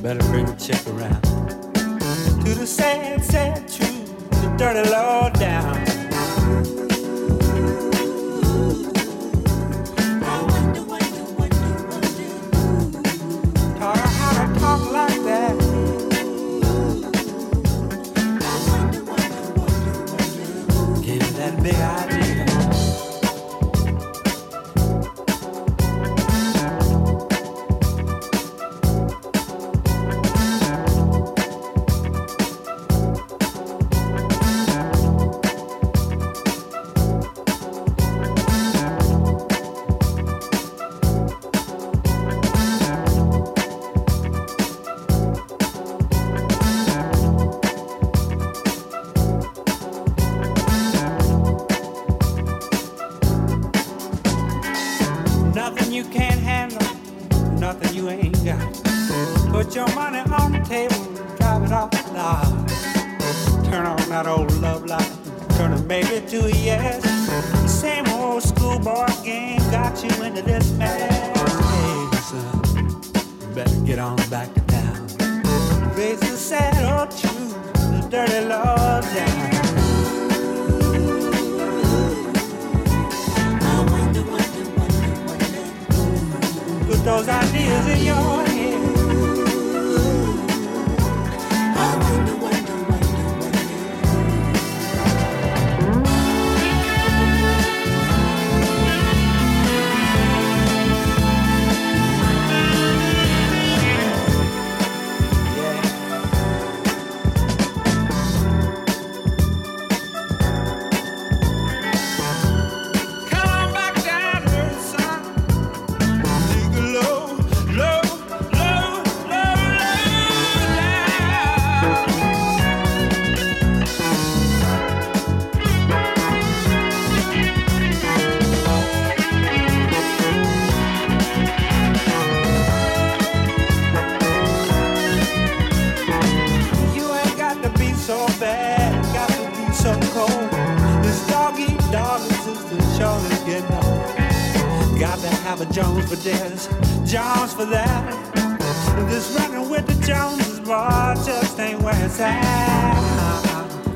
better bring a check around to the sad, sad truth, the dirty law down.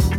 I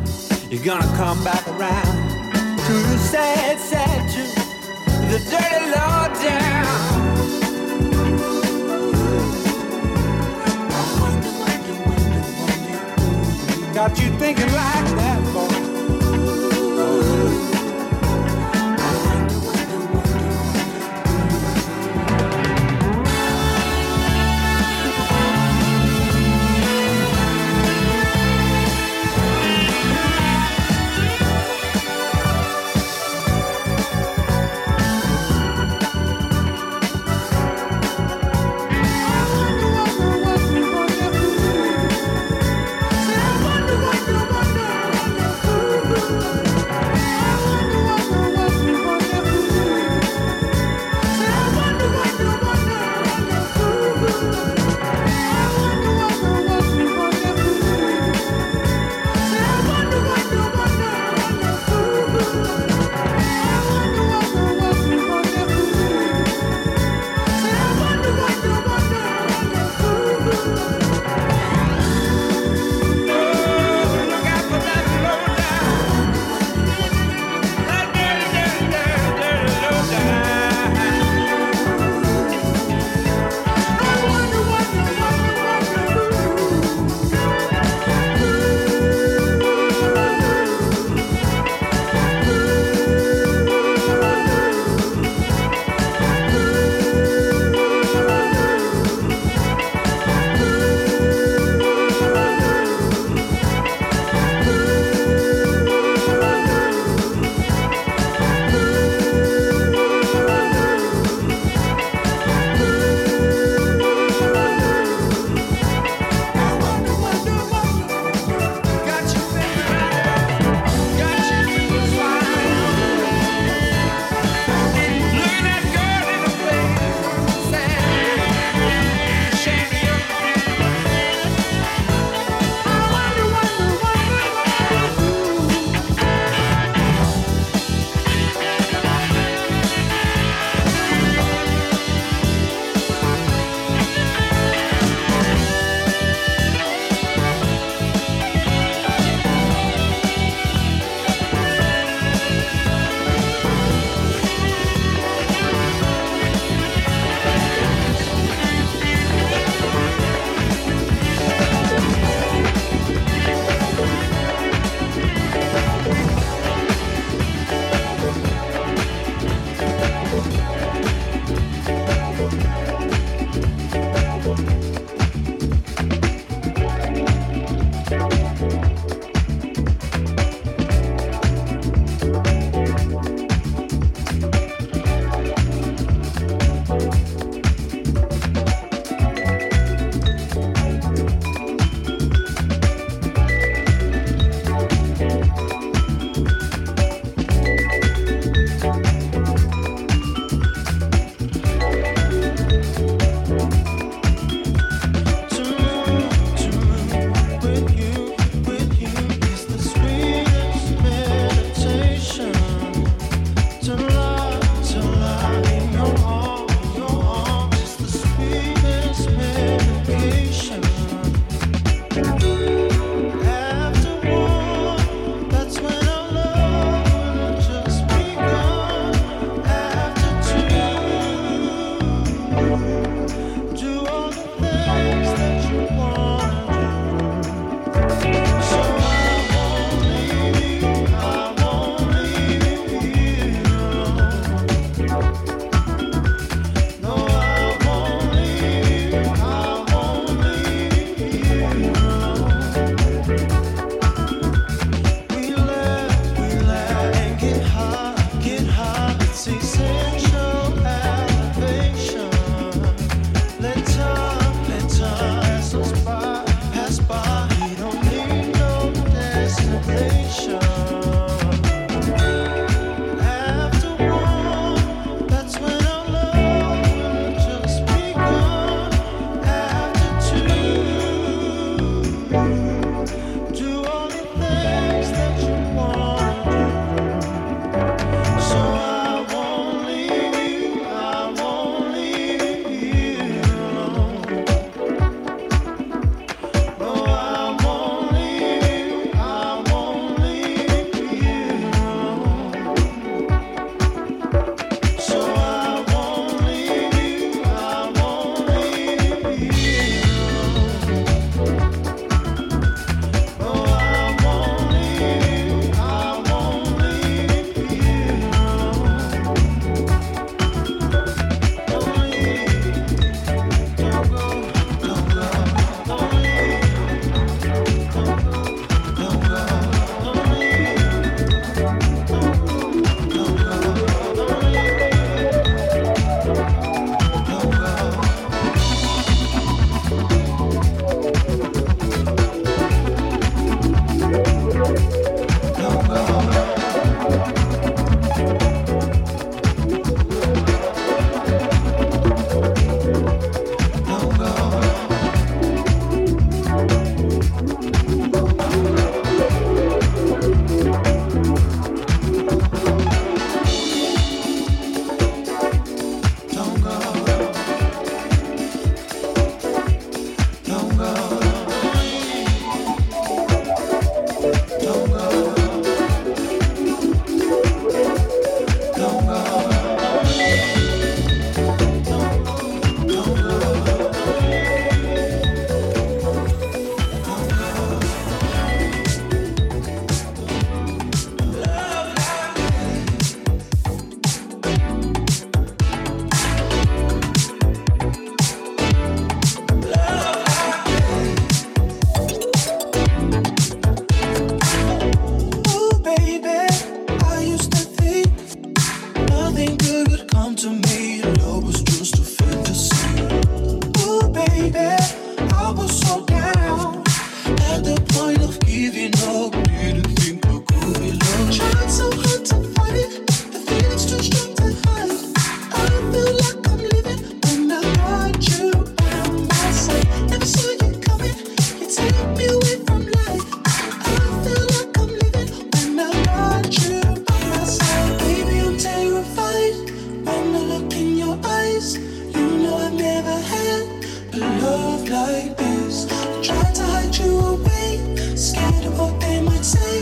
purpose. I tried to hide you away, scared of what they might say.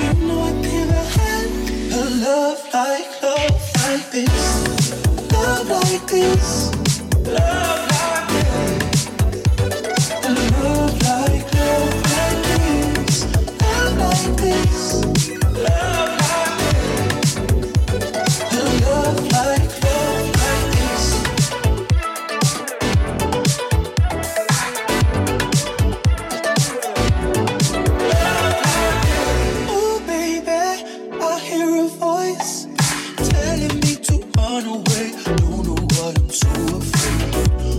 You know I never had a love like this, love like this, love. Telling me to run away, don't know what I'm so afraid of.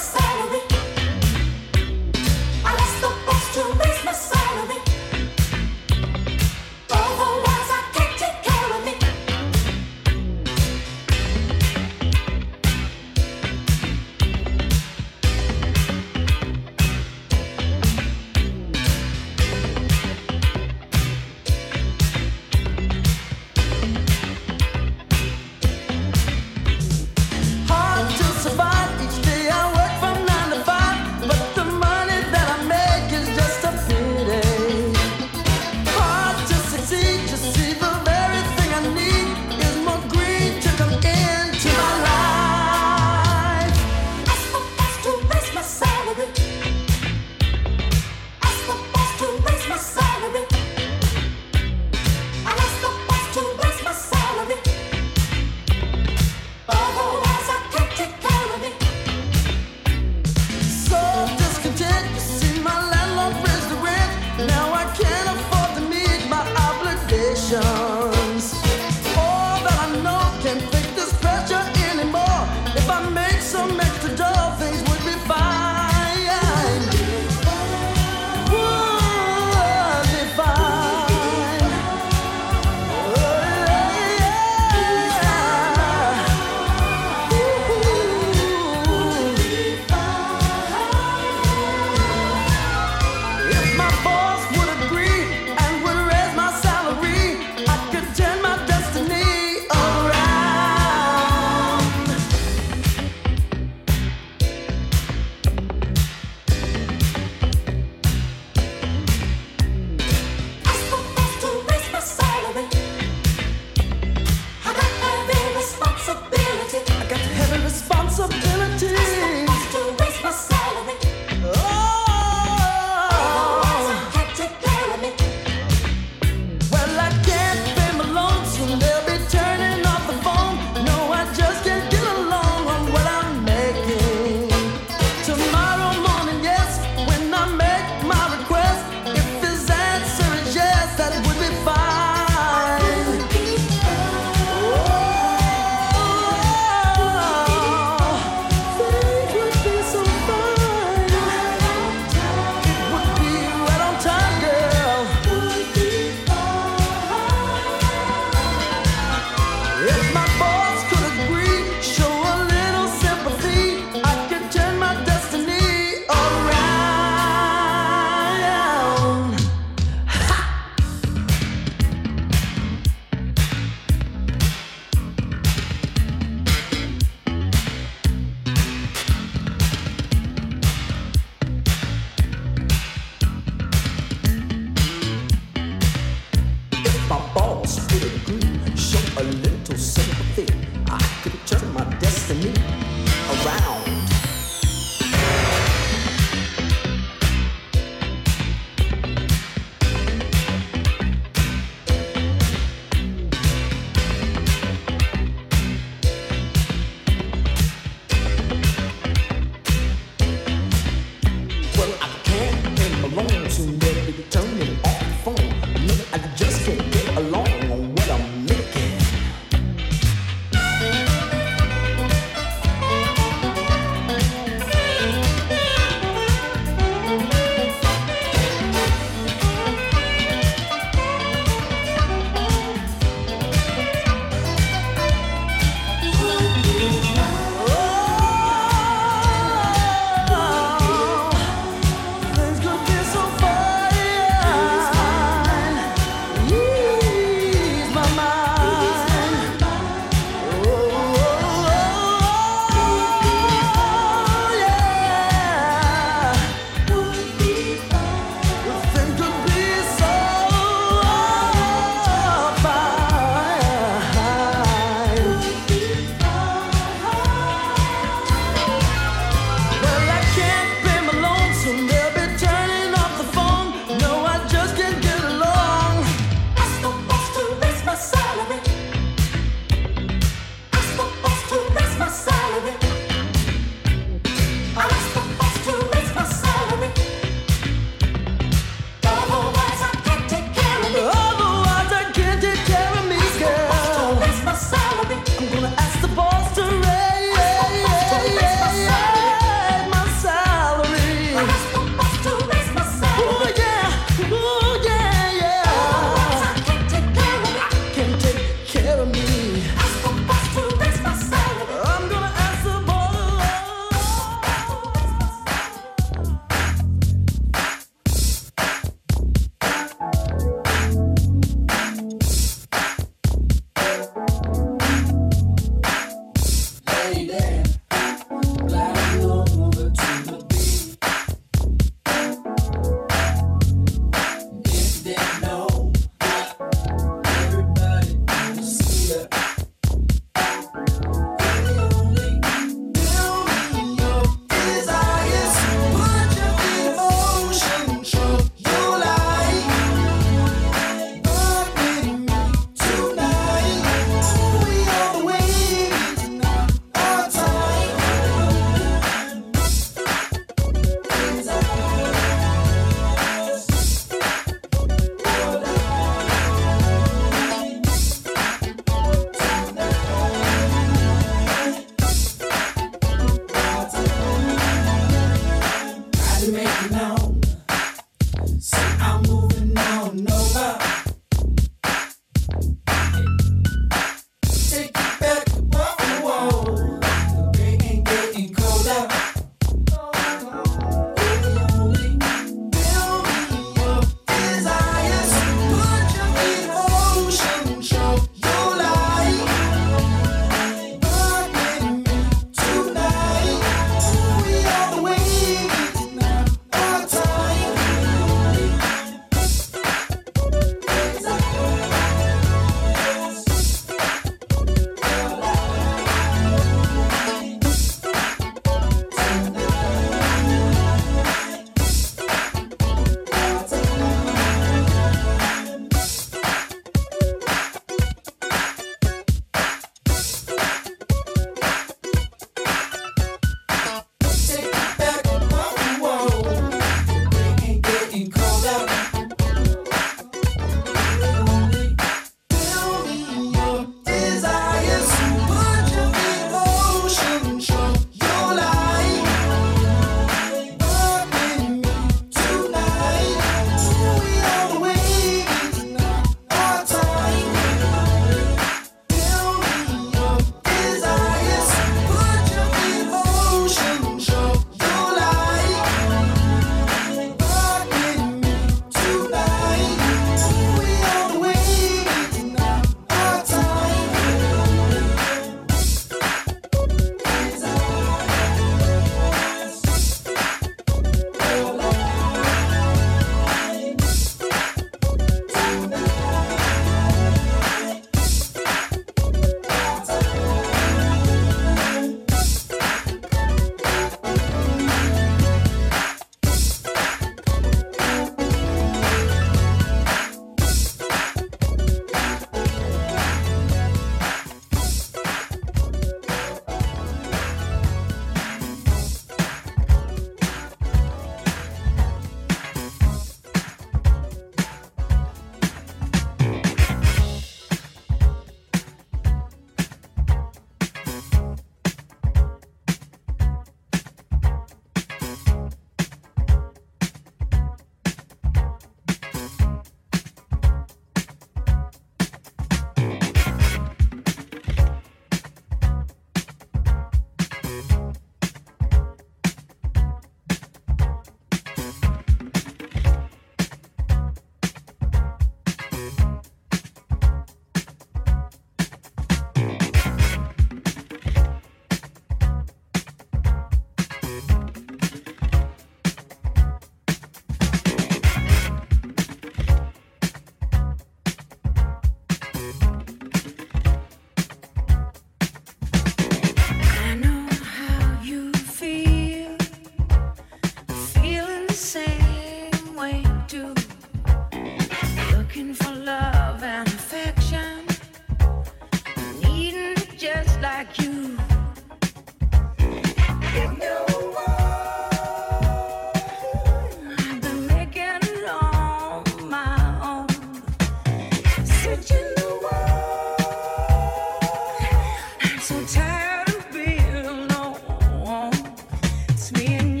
Praying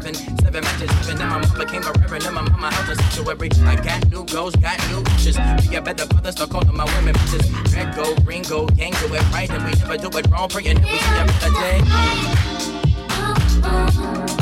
that we never do it wrong, praying that we see a better day.